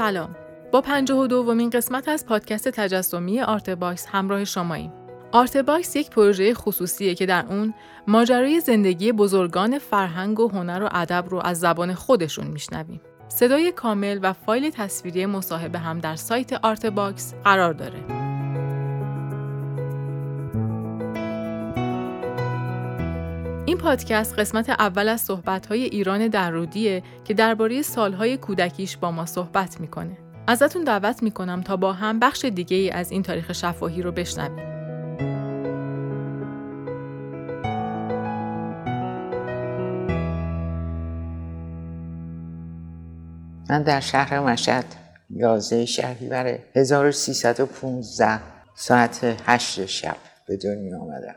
سلام. با 52مین قسمت از پادکست تجسمی آرتباکس همراه شماییم. آرتباکس یک پروژه خصوصیه که در اون ماجرای زندگی بزرگان فرهنگ و هنر و ادب رو از زبان خودشون میشنویم. صدای کامل و فایل تصویری مصاحبه هم در سایت آرتباکس قرار داره. این پادکست قسمت اول از صحبت‌های ایران درودیه که درباره سال‌های کودکیش با ما صحبت می‌کنه. ازتون دعوت می‌کنم تا با هم بخش دیگه‌ای از این تاریخ شفاهی رو بشنویم. من در شهر مشهد 11 شهریور 1315 ساعت 8 شب به دنیا آمدم.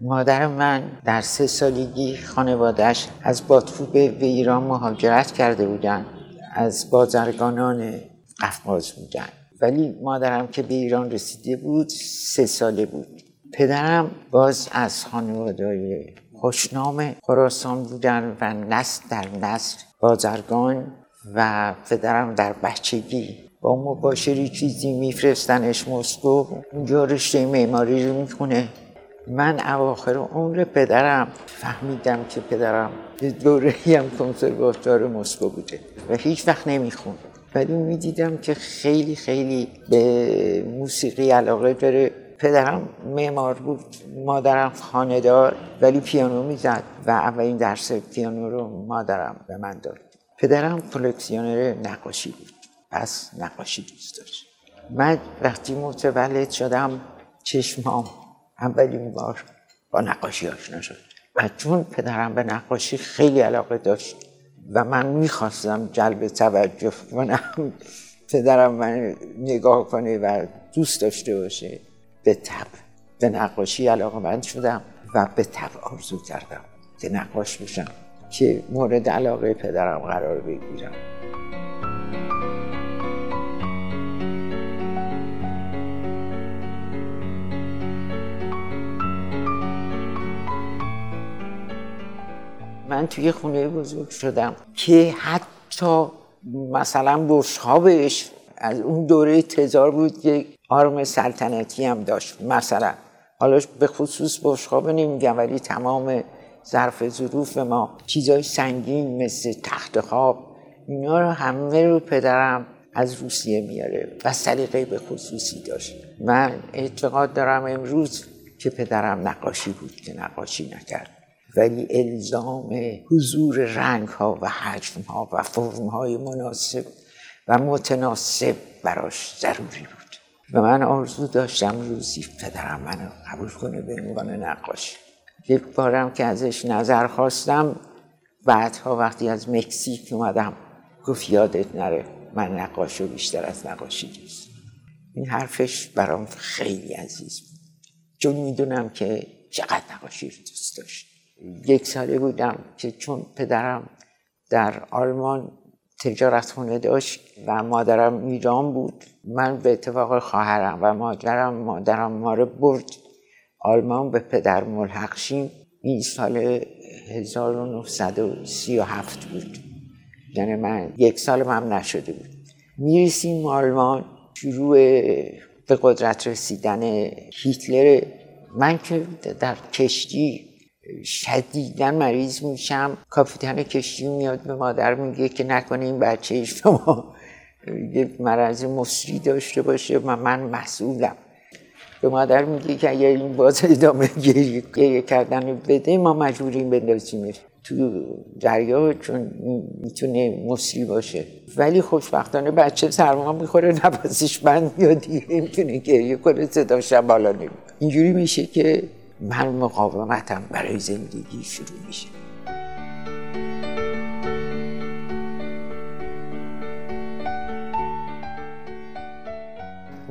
مادر من در 3 سالگی خانواده‌اش از باطفوبه به ایران مهاجرت کرده بودند. از بازرگانان قفقاز بودند. ولی مادرم که به ایران رسیده بود 3 ساله بود. پدرم باز از خانواده‌های خوشنام خراسان بودند و نسل در نسل بازرگان و پدرم در بچگی با مباشری چیزی میفرستنش مسکو. اونجا رشته معماری رو میخونه. من اواخر عمر پدرم فهمیدم که پدرم دوره‌ای هم کنسرواتوار مسکو بوده و هیچ وقت نمیخوند. ولی میدیدم که خیلی خیلی به موسیقی علاقه داره. پدرم معمار بود، مادرم خانه‌دار، ولی پیانو میزد و اولین درس پیانو رو مادرم به من داد. پدرم کلکسیونر نقاشی بود، پس نقاشی دوست داشت. من وقتی متولد شدم چشمام اولین بار با نقاشی آشنا شد و چون پدرم به نقاشی خیلی علاقه داشت و من میخواستم جلب توجه کنم، پدرم من نگاه کنه و دوست داشته باشه، به طبع به نقاشی علاقه‌مند شدم و به طبع آرزو کردم که نقاش بشم که مورد علاقه پدرم قرار بگیرم. من توی خونه بزرگ شدم که حتی مثلا بشخابش از اون دوره تزار بود که آرم سلطنتی هم داشت. مثلا حالا به خصوص بشخاب نمیگم، ولی تمام ظرف ظروف ما چیزای سنگین مثل تخت خواب اینا رو همه رو پدرم از روسیه میاره و سلیقه به خصوصی داشت. من اعتقاد دارم امروز که پدرم نقاشی بود که نقاشی نکرد، ولی الزام حضور رنگ‌ها و حجم‌ها و فرم‌های مناسب و متناسب براش ضروری بود و من آرزو داشتم روزی پدرم منو قبول کنه به عنوان نقاش. یک بارم که ازش نظر خواستم، بعدها وقتی از مکزیک اومدم گفت یادت نره من نقاشو بیشتر از نقاشی دوست. این حرفش برام خیلی عزیز بود چون میدونم که چقدر نقاشی رو دوست داشت. 1 ساله بودم که چون پدرم در آلمان تجارتخونه داشت و مادرم ایران بود، من به اتفاق خواهرم و مادرم ما رو برد آلمان به پدر ملحق شیم. این سال 1937 بود، یعنی من 1 سالم هم نشده بود. میرسیم آلمان، شروع به قدرت رسیدن هیتلر. من که در کشتی شدیداً مریض میشم، کاپیتان کشتی میاد به مادر میگه که نکنه این بچه شما یه مرض مصری داشته باشه، من مسئولم. به مادر میگه که اگر این باز ادامه گریه کردن بده ما مجبوریم بندازیمش تو دریا چون میتونه مصری باشه. ولی خوشبختانه بچه سرما میخوره، نفسش بند میاد، نمیتونه گریه کنه، صداش بالا نمیاد. اینجوری میشه که من مقاومتم برای زندگی شروع میشه.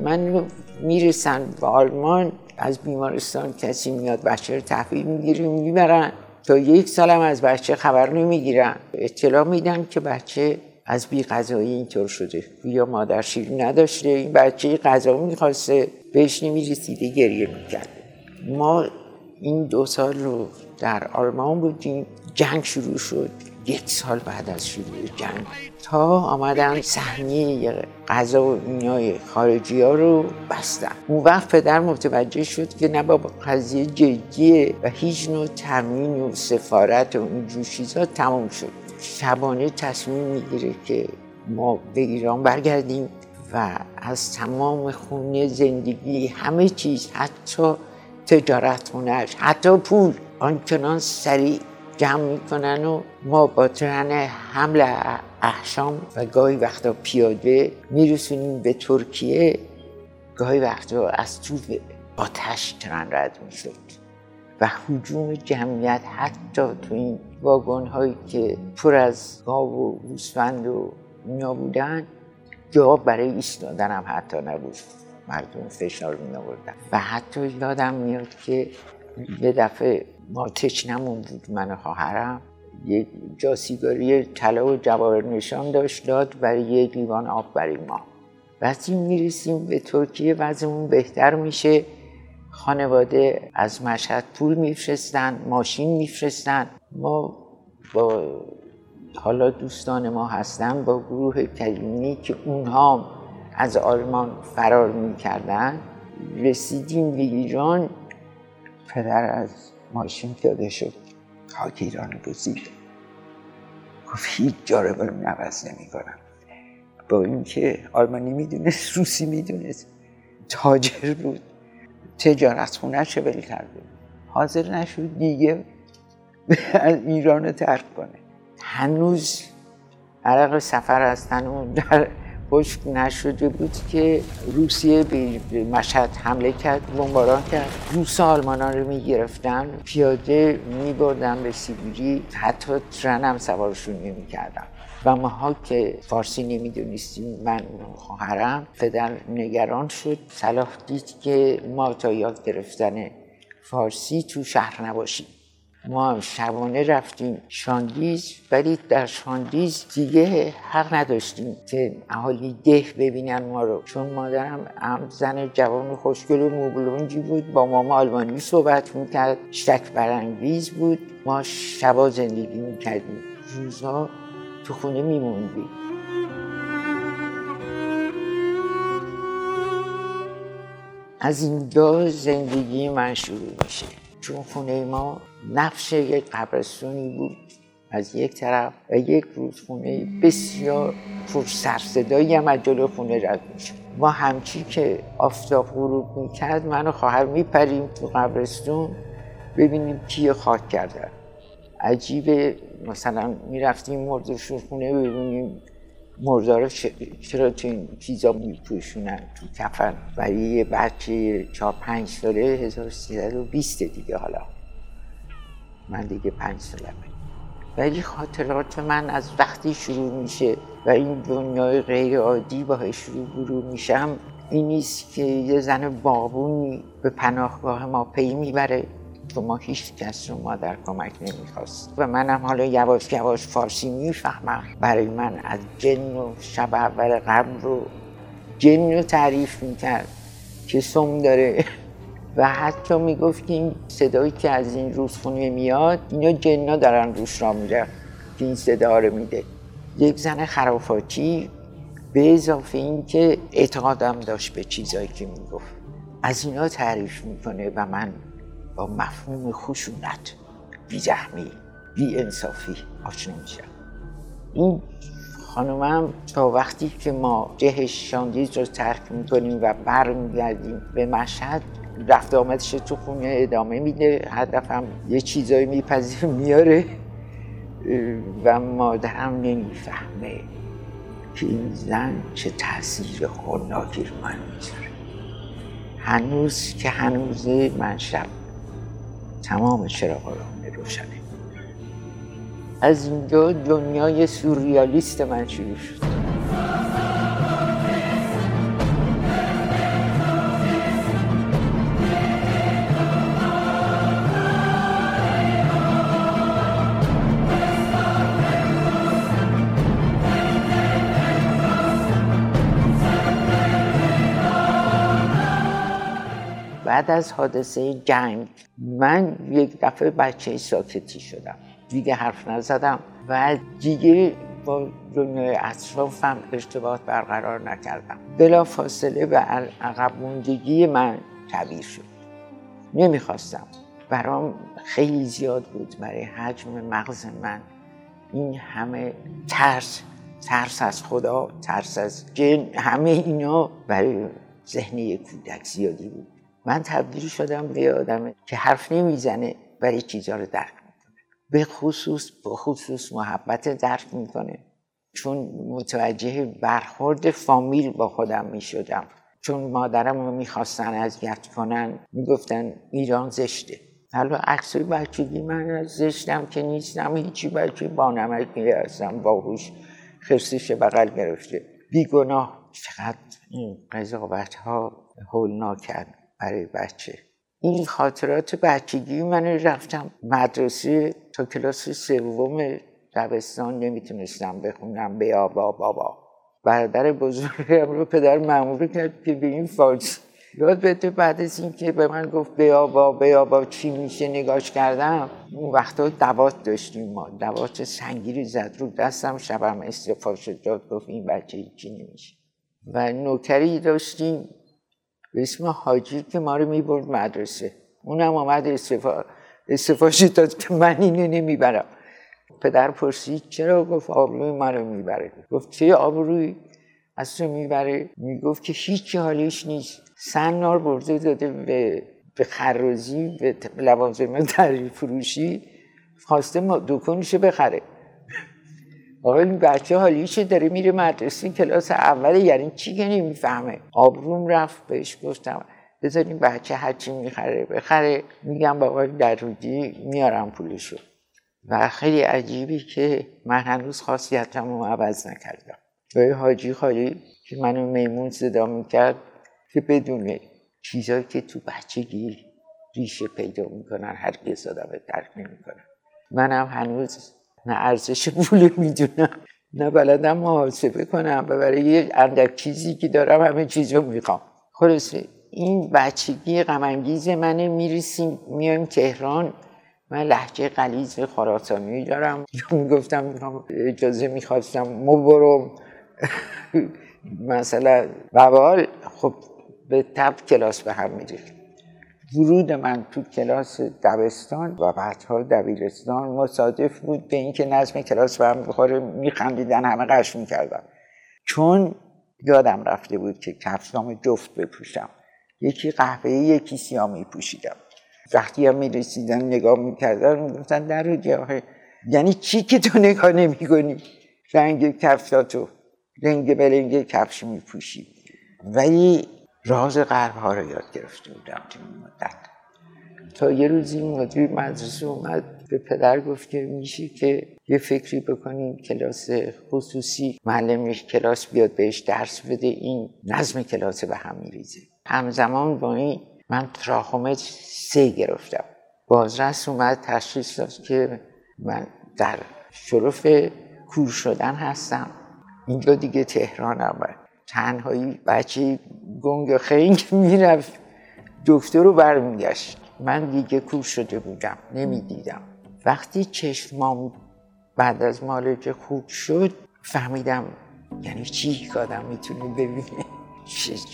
من میرسن به آلمان، از بیمارستان کسی میاد بچه رو تحویل میگیرن میبرن. تا 1 سالم از بچه خبر نمیگیرن. اطلاع میدن که بچه از بی‌غذایی اینطور شده، یا مادر شیرین نداشته، این بچه غذا میخواسته بهش نمیرسیده، گریه میکرد. ما این 2 سال رو در آلمان بودیم. جنگ شروع شد، یک سال بعد از شروع جنگ تا آمدن صحنه غزا و اینای خارجی ها رو بستن. اون وقت پدر متوجه شد که نه بابا قضیه جدیه و هیچ نوع تامین و سفارت و اینجور چیزا تمام شد. شبانه تصمیم میگیره که ما به ایران برگردیم و از تمام خونه زندگی همه چیز حتی تجارت خونهش حتی پول آنچنان سریع جمع میکنن و ما با ترن حمل احشام و گاهی وقتا پیاده میرسونیم به ترکیه. گاهی وقتا از تو آتش ترن رد میشد و هجوم جمعیت حتی تو این واگن هایی که پر از گاو و گوسفند و اینا بودن جا برای ایستادن هم حتی نبود. مردم فشار می آوردن و حتی یادم میاد که یه دفعه ما تشنمون بود، من و خواهرم یک جا سیگاری طلا و جواهر نشان داشت داد برای یک لیوان آب برای ما. وقتی میرسیم به ترکیه وضعمون بهتر میشه، خانواده از مشهد پول میفرستن، ماشین میفرستن. ما با حالا دوستان ما هستن با گروه کلیمی که اونها از آلمان فرار میکردن رسیدیم به ایران. پدر از ماشین پیاده شد، خاک ایران رو گزید، گفت هیچ جا رو برم عوض نمیکنم. با اینکه آلمانی میدونست، روسی میدونست، تاجر بود، تجارت خونه شو بل کرده، حاضر نشد دیگه از ایران رو ترک کنه. هنوز عرق سفر از تنون در خشک نشده بود که روسیه به مشهد حمله کرد، بمباران کرد. روسا آلمانان رو میگرفتن، پیاده میبردن به سیبری، حتی ترن هم سوارشون نمیکردن. و ماها که فارسی نمیدونستیم، من و خواهرم، پدر نگران شد. صلاح دید که ما تا یاد گرفتن فارسی تو شهر نباشیم. ما هم شبانه رفتیم شاندیز، ولی در شاندیز دیگه حق نداشتیم که اهالی ده ببینن ما رو، چون مادرم هم زن جوان خوشگل و موبلونجی بود، با ماما آلمانی صحبت میکرد، شک برانگیز بود. ما شبا زندگی میکردیم، روزا تو خونه میموندیم. از اینجا زندگی من شروع میشه، چون خونه ما نقش یک قبرستونی بود از یک طرف و یک رودخونه بسیار پر سرصدایی هم از جلو خونه رد میشد. ما همچی که آفتاب غروب میکرد، من و خواهر میپریم تو قبرستون ببینیم کی خاک کرده. عجیبه، مثلا میرفتیم مرده‌شورخونه ببینیم مردا رو چرا تو این چیزا میپوشونن تو کفن. برای یه بچه 4-5 ساله 1320 دیگه، حالا من دیگه 5 سالمه، ولی خاطرات من از وقتی شروع میشه و این دنیای غیر عادی باهاش روبرو میشم این نیست که یه زن بابونی به پناهگاه ما پی میبره که ما هیچ کس رو مادر کمک نمیخواست و منم حالا یواش یواش فارسی میفهمم. برای من از جن و شب اول قبر رو جن رو تعریف میکرد که سم داره و حتی میگفت که این صدایی که از این رودخونه میاد اینا جن‌ها دارن روش را میره که این صدا رو میده. یک زن خرافاتی، به اضافه این که اعتقادم داشت به چیزایی که میگفت، از اینا تعریف میکنه و من با مفهوم خشونت، بی‌رحمی، بی‌انصافی آشنا میشم. این خانومم تا وقتی که ما ده شاندیز رو ترک میکنیم و برمیگردیم به مشهد رفت آمدش تو خونه ادامه میده، هدفم یه چیزایی میپذیر میاره و مادرم نمیفهمه که این زن چه تأثیر خوناکی رو من میذاره. هنوز که هنوزه من شب تمام چراغا رو روشنه. از اینجا دنیای سورئالیست من شروع شد. بعد از حادثه جنگ من یک دفعه بچه ساکتی شدم، دیگه حرف نزدم و دیگه با دنیای اطرافم ارتباط برقرار نکردم. بلافاصله به عقب ماندگی من تبدیل شد. نمیخواستم، برام خیلی زیاد بود، برای حجم مغز من این همه ترس از خدا، ترس از جن، همه اینا برای ذهن یک کودک زیادی بود. من تبدیل شدم به آدم که حرف نمیزنه ولی چیزا رو درک میکنه، به خصوص محبت درک میکنه، چون متوجه برخورد فامیل با خودم میشدم. چون مادرم رو میخواستن اذیت کنن، میگفتن ایران زشته. حالا عکسای بچگی من از زشتم که نیستم هیچی، بلکه بانمک هستم، باهوش، خرسیش بغل گرفته، بیگناه. فقط این قضاوت‌ها هولناکن برای بچه. این خاطرات بچگی من. رفتم مدرسه تا کلاس سوم دبستان نمیتونستم بخونم. بابا برادر بزرگم رو پدر مأمور کرد که به این فارسی یاد بده. بعد از این که به من گفت بیا با چی میشه، نگاش کردم. اون وقتا دوات داشتیم ما، دوات سنگی زد رو دستم، شبم استعفا شد، داد گفت این بچه هیچی نمیشه. و نوکری داشتیم به اسم حاجی که ما رو میبرد مدرسه، اونم آمد استعفا شد، داد که من اینو نمیبرم. پدر پرسید چرا؟ گفت آبروی من رو میبره. گفت چه آبروی از تو میبره؟ میگفت که هیچی حالیش نیست، سنار برده داده به خرازی، به لوازم در فروشی، خواسته دکونشو بخره. آقا این بچه حالیشه، داره میره مدرسه کلاس اوله، یعنی چی که نمیفهمه. آبروم رفت. بهش گفتم بذاریم بچه هرچی میخره بخره، میگم با آقای درودی میارم پولشو. و خیلی عجیبی که من هنوز خاصیتم رو عوض نکردم. توی حاجی خالی که منو میمون صدا میکرد که بدونه چیزایی که تو بچگی ریشه پیدا میکنن هرگز آدم درک نمیکنن. منم هنوز نه ارزش پول میدونم، نه بلدم محاسبه کنم، و برای یه اندک چیزی که دارم همه چیز رو میخوام. خلاصه این بچگی غم انگیز منه. میرسیم میایم تهران. من لهجه غلیظ خراسانی دارم. میگفتم اجازه میخواستم مبرم مثلا بوال. خب به تب کلاس به هم می‌ریخت. ورود من تو کلاس دبستان و بعدها دبیرستان مصادف بود به اینکه نظم کلاس به هم بخوره. میخندیدن، همه قش میکردن. چون یادم رفته بود که کفشام جفت بپوشم، یکی قهوه‌ای یکی سیاه میپوشیدم. وقتی هم میرسیدن نگاه میکردن، میگفتن در رو جاهه، یعنی چی که تو نگاه نمی کنی؟ رنگ کفشاتو، رنگ بلنگ کفش میپوشی. ولی راز غرب‌ها رو یاد گرفته بودم تو این مدت. تا یه روزی مدیر مدرسه اومد به پدر گفت که میشه که یه فکری بکنیم کلاس خصوصی معلم کلاس بیاد بهش درس بده، این نظم کلاس به هم میریزه. همزمان با این من تراخوما 3 گرفتم. بازرس اومد تشخیص داد که من در شرف کور شدن هستم. اینجا دیگه تهرانم و تنهایی بچه گنگ خنگ میرفت دکتر رو برمیگشت. من دیگه کور شده بودم، نمیدیدم. وقتی چشمام بعد از مالج خوب شد فهمیدم یعنی چی که آدم میتونه ببینه.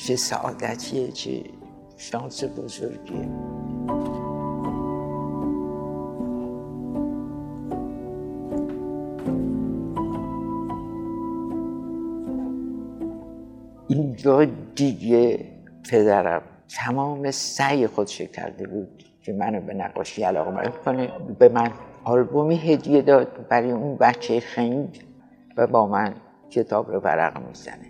چه سعادتیه، چه شانس بزرگیه. اینجا دیگه پدرم تمام سعی خودش کرده بود که منو به نقاشی علاقه‌مند کنه. به من آلبومی هدیه داد برای اون بچه خنگ و با من کتاب رو ورق میزنه.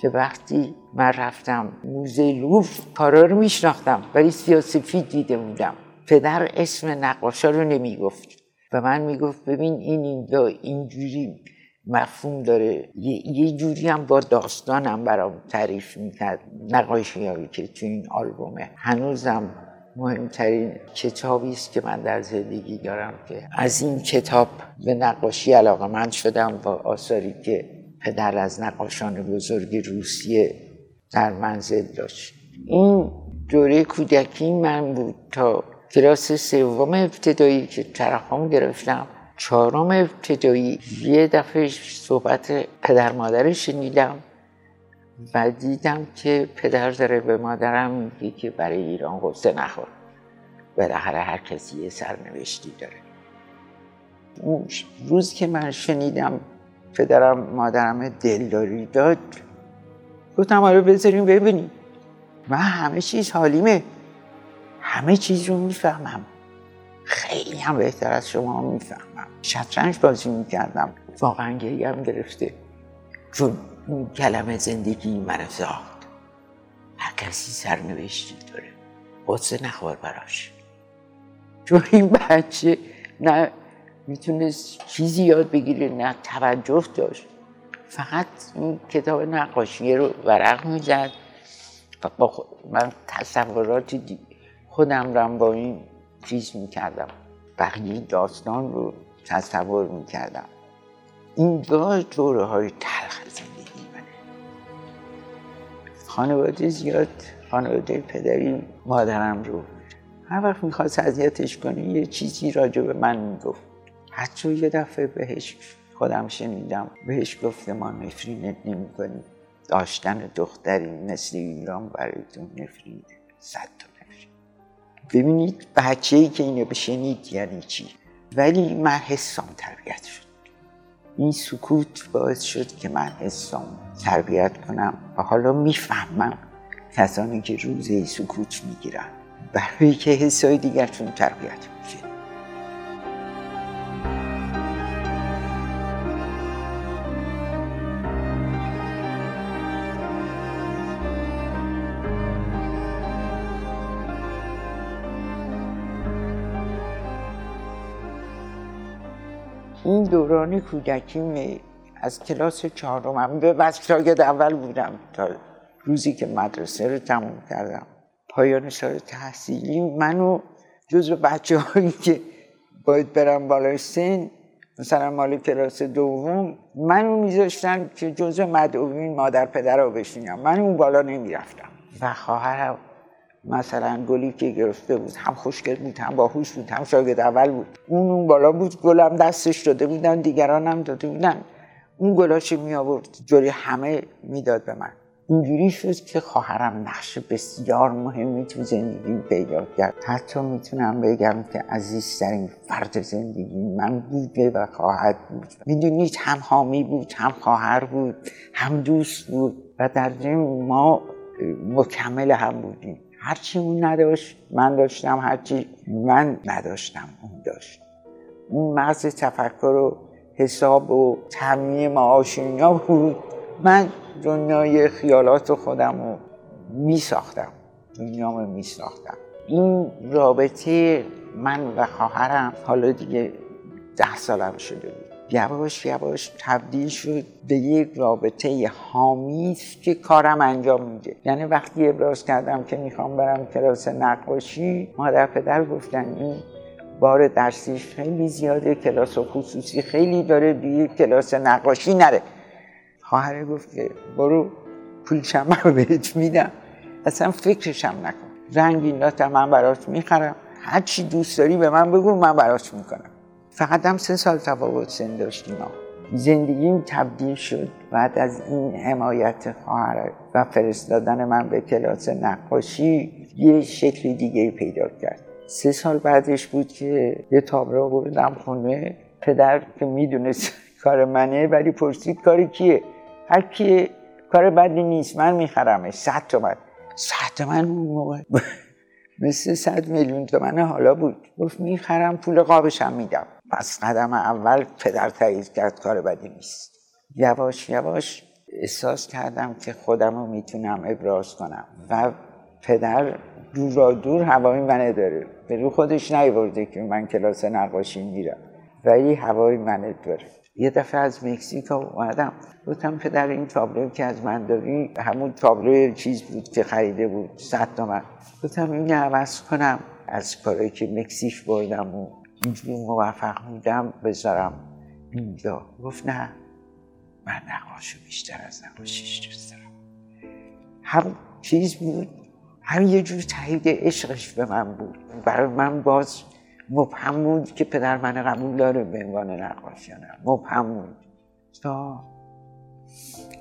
که وقتی من رفتم موزه لوور کارا رو میشناختم، ولی سیاه‌سفید دیده بودم. پدر اسم نقاشا رو نمیگفت و من میگفت ببین این اینجا اینجوری مفهوم داره. یه جوری هم با داستانم برام تعریف میکرد. نقاشی‌هایی که تو این آلبومه هنوزم مهمترین کتابی است که من در زندگی دارم، که از این کتاب به نقاشی علاقه‌مند شدم و آثاری که پدر از نقاشان بزرگ روسیه در منزل داشت. این دوره کودکی من بود تا کلاس سوم ابتدایی که تراخوما گرفتم 4 ابتدایی یه دفعه صحبت پدر مادر شنیدم و دیدم که پدر داره به مادرم میگه که برای ایران غصه نخور، بالاخره هر کسی یه سرنوشتی داره. اون روز که من شنیدم پدرم مادرم دلداری داد، گفتم آره بذاریم ببینیم، من همه چیز حالیمه، همه چیز رو میفهمم، خیلی هم بهتر از شما میفهمم. شطرنج بازی میکردم، واقعا گریم گرفته، چون اون کلمه زندگی من ساخت. هر کسی سرنوشتی داره، غصه نخور براش. چون این بچه نه میتونست چیزی یاد بگیره نه توجه داشت، فقط این کتاب نقاشی رو ورق میزد و با خود من تصوراتی خودم رو با این چیز میکردم، بقیه داستان رو تصور میکردم. این دوره های تلخ زندگی منه. خانواده زیاد، خانواده پدری مادرم رو هر وقت میخواست اذیتش کنه یه چیزی راجع به من میگفت. حتی یه دفعه بهش خودم شنیدم بهش گفته ما نفرینت نمی کنیم، داشتن دختری مثل ایران برایتون نفرینه، 100 تا. ببینید بچه‌ای که اینو بشنید یعنی چی. ولی من حسام تربیت شد، این سکوت باعث شد که من حسام تربیت کنم و حالا میفهمم کسانی که روزی سکوت میگیرن برای که حسای دیگرتون تربیت میشه. این دوران کودکیم از کلاس 4 به بسکراگد اول بودم تا روزی که مدرسه رو تموم کردم. پایان سال تحصیلی منو جزو بچه‌هایی که باید برم بالای سن، مثلا مال کلاس 2 منو میذاشتن که جزو مدعوین مادر پدرها بشینم، من اون بالا نمیرفتم. و خواهرم مثلا گلی که گرفته بود، هم خوشگل بود، هم باهوش بود، هم شاگرد اول بود، اون بالا بود، گلم دستش داده بودن، دیگرانم داده بودن، اون گلاش می آورد جوری همه میداد به من. اینجوری شد که خواهرم نقش بسیار مهمی تو زندگی پیدا کرد. حتی میتونم بگم که عزیزترین فرد زندگی من بوده و خواهد بود. میدونید هم حامی بود، هم خواهر بود، هم دوست بود و در ضمن ما مکمل هم بودیم. هرچی اون نداشت من داشتم، هرچی من نداشتم اون داشت. اون مغز تفکر و حساب و تامین معاش اینا بود، من دنیای خیالات خودم رو میساختم، دنیامو میساختم. این رابطه من و خواهرم حالا دیگه 10 شده بود، یواش یواش تبدیل شد به یک رابطه حامی که کارم انجام میده. یعنی وقتی ابراز کردم که میخوام برم کلاس نقاشی، مادر پدر گفتن این بار درسی خیلی زیاده، کلاس خصوصی خیلی داره، دیگه کلاس نقاشی نره. خواهر گفت که برو پولشم من بهت میدم، اصلا فکرشم نکن، رنگیناتم من برات میخرم، هر چی دوست داری به من بگو من برات میکنم. فقط هم 3 تفاوت سن داشتیم. زندگیم تبدیل شد بعد از این حمایت خواهر و فرستادن من به کلاس نقاشی، یه شکل دیگه پیدا کرد. 3 بعدش بود که یه تابلو آوردم خونه. پدر که میدونست کار منه ولی پرسید کار کیه؟ هر کیه، کار بدی نیست، من میخرمش، 100 تومن. 100 تومن اون موقع مثل 100 میلیون تومن حالا بود. گفت میخرم، پول قابش هم میدم. پس قدم اول پدر تایید کرد کار بدی نیست. یواش یواش احساس کردم که خودم رو میتونم ابراز کنم و پدر دور هوای منه داره. به رو خودش نیورده که من کلاس نقاشی میرم، ولی هوای منه داره. یه دفعه از مکزیک اومدم، گفتم پدر این تابلو که از من داری، همون تابلو چیز بود که خریده بود، 100 تومن. گفتم اینو عوض کنم، از کارایی که مکزیک بردم و اینجوری موفق بودم بذارم اینجا. گفت نه، من نقاشو بیشتر از نقاشیش دوست دارم. هم چیز بود، هم یه جور تایید عشقش به من بود. برای من باز مبهم بود که پدر من قبول داره به عنوان نقاش یا نه، مبهم بود. تا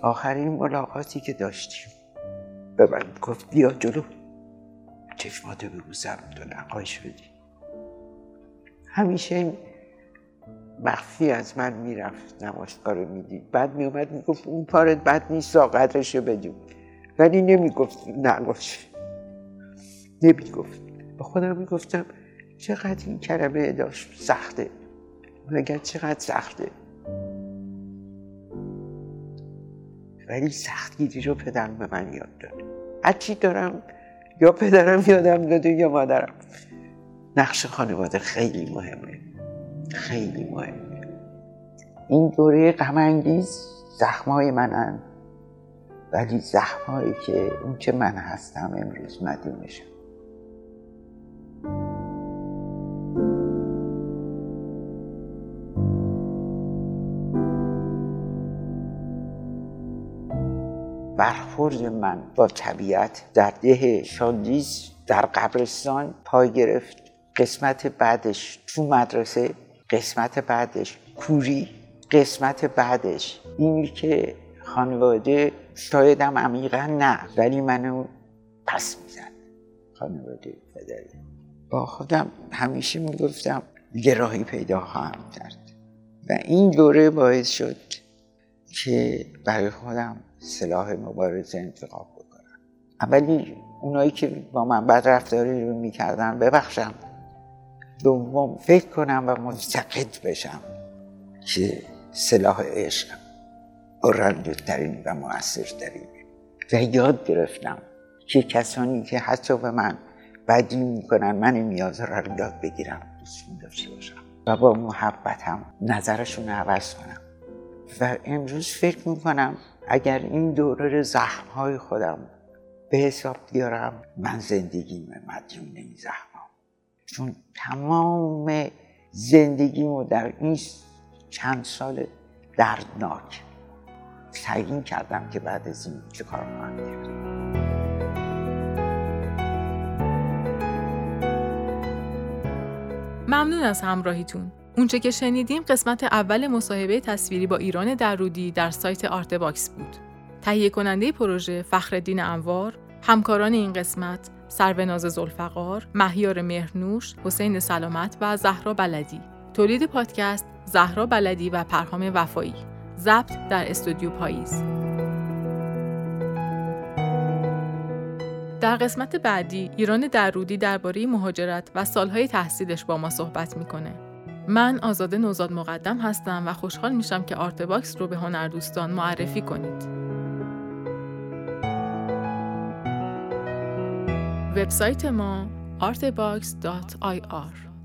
آخرین ملاقاتی که داشتیم به من گفت بیا جلو، چشماتو بگو سمت و نقاش شدی. همیشه مخفی از من میرفت، نماشکارو میدید، بعد میومد میگفت اون پارت بد نیست، قدرشو بدون، ولی نمیگفت نقاش، نمیگفت. با خودم میگفتم چقدر این کلمه اداش سخته، مگر چقدر سخته، ولی سختگیری رو پدرم به من یاد داد. هرچی دارم یا پدرم یادم داده یا مادرم. نقش خانواده خیلی مهمه، خیلی مهمه. این دوره غم‌انگیز زخم‌های منن، ولی زخم‌هایی که اون چه من هستم امروز مدیون میشم. برخورد من با طبیعت در ده شاندیز در قبرستان پای گرفت. قسمت بعدش تو مدرسه، قسمت بعدش کوری، قسمت بعدش اینی که خانواده شایدم عمیقا نه، ولی منو پس میزد. خانواده پدری با خودم همیشه میگفتم یه راهی پیدا خواهم کرد و این دوره باعث شد که برای خودم سلاح مبارزه انتخاب بکنم. اولی اونایی که با من بد رفتاری رو میکردن ببخشم، دوم فکر کنم و منتقد بشم که سلاح عشقم برندترین و مؤثرترین. و یاد گرفتم که کسانی که حتی به من بدی میکنن من این نیاز رو یاد بگیرم، دوستشون داشته باشم و با محبتم نظرشون عوض کنم. و امروز فکر میکنم اگر این دوره زخم‌های خودم به حساب بیارم، من زندگیم مدیون این زخم‌ها، چون تمام زندگیمو در این چند سال دردناک تعیین کردم که بعد از این چه کار خواهم کرد. ممنون از همراهیتون. اونچه که شنیدیم قسمت اول مصاحبه تصویری با ایران درودی در سایت آرتباکس بود. تهیه کننده پروژه فخرالدین انوار، همکاران این قسمت سربناز ذوالفقار، مهیار مهرنوش، حسین سلامت و زهرا بلدی. تولید پادکست زهرا بلدی و پرهام وفایی. ضبط در استودیو پاییز. در قسمت بعدی ایران درودی درباره مهاجرت و سالهای تحصیلش با ما صحبت می‌کنه. من آزاده نوزاد مقدم هستم و خوشحال میشم که آرتباکس رو به هنردوستان معرفی کنید. وبسایت ما artbox.ir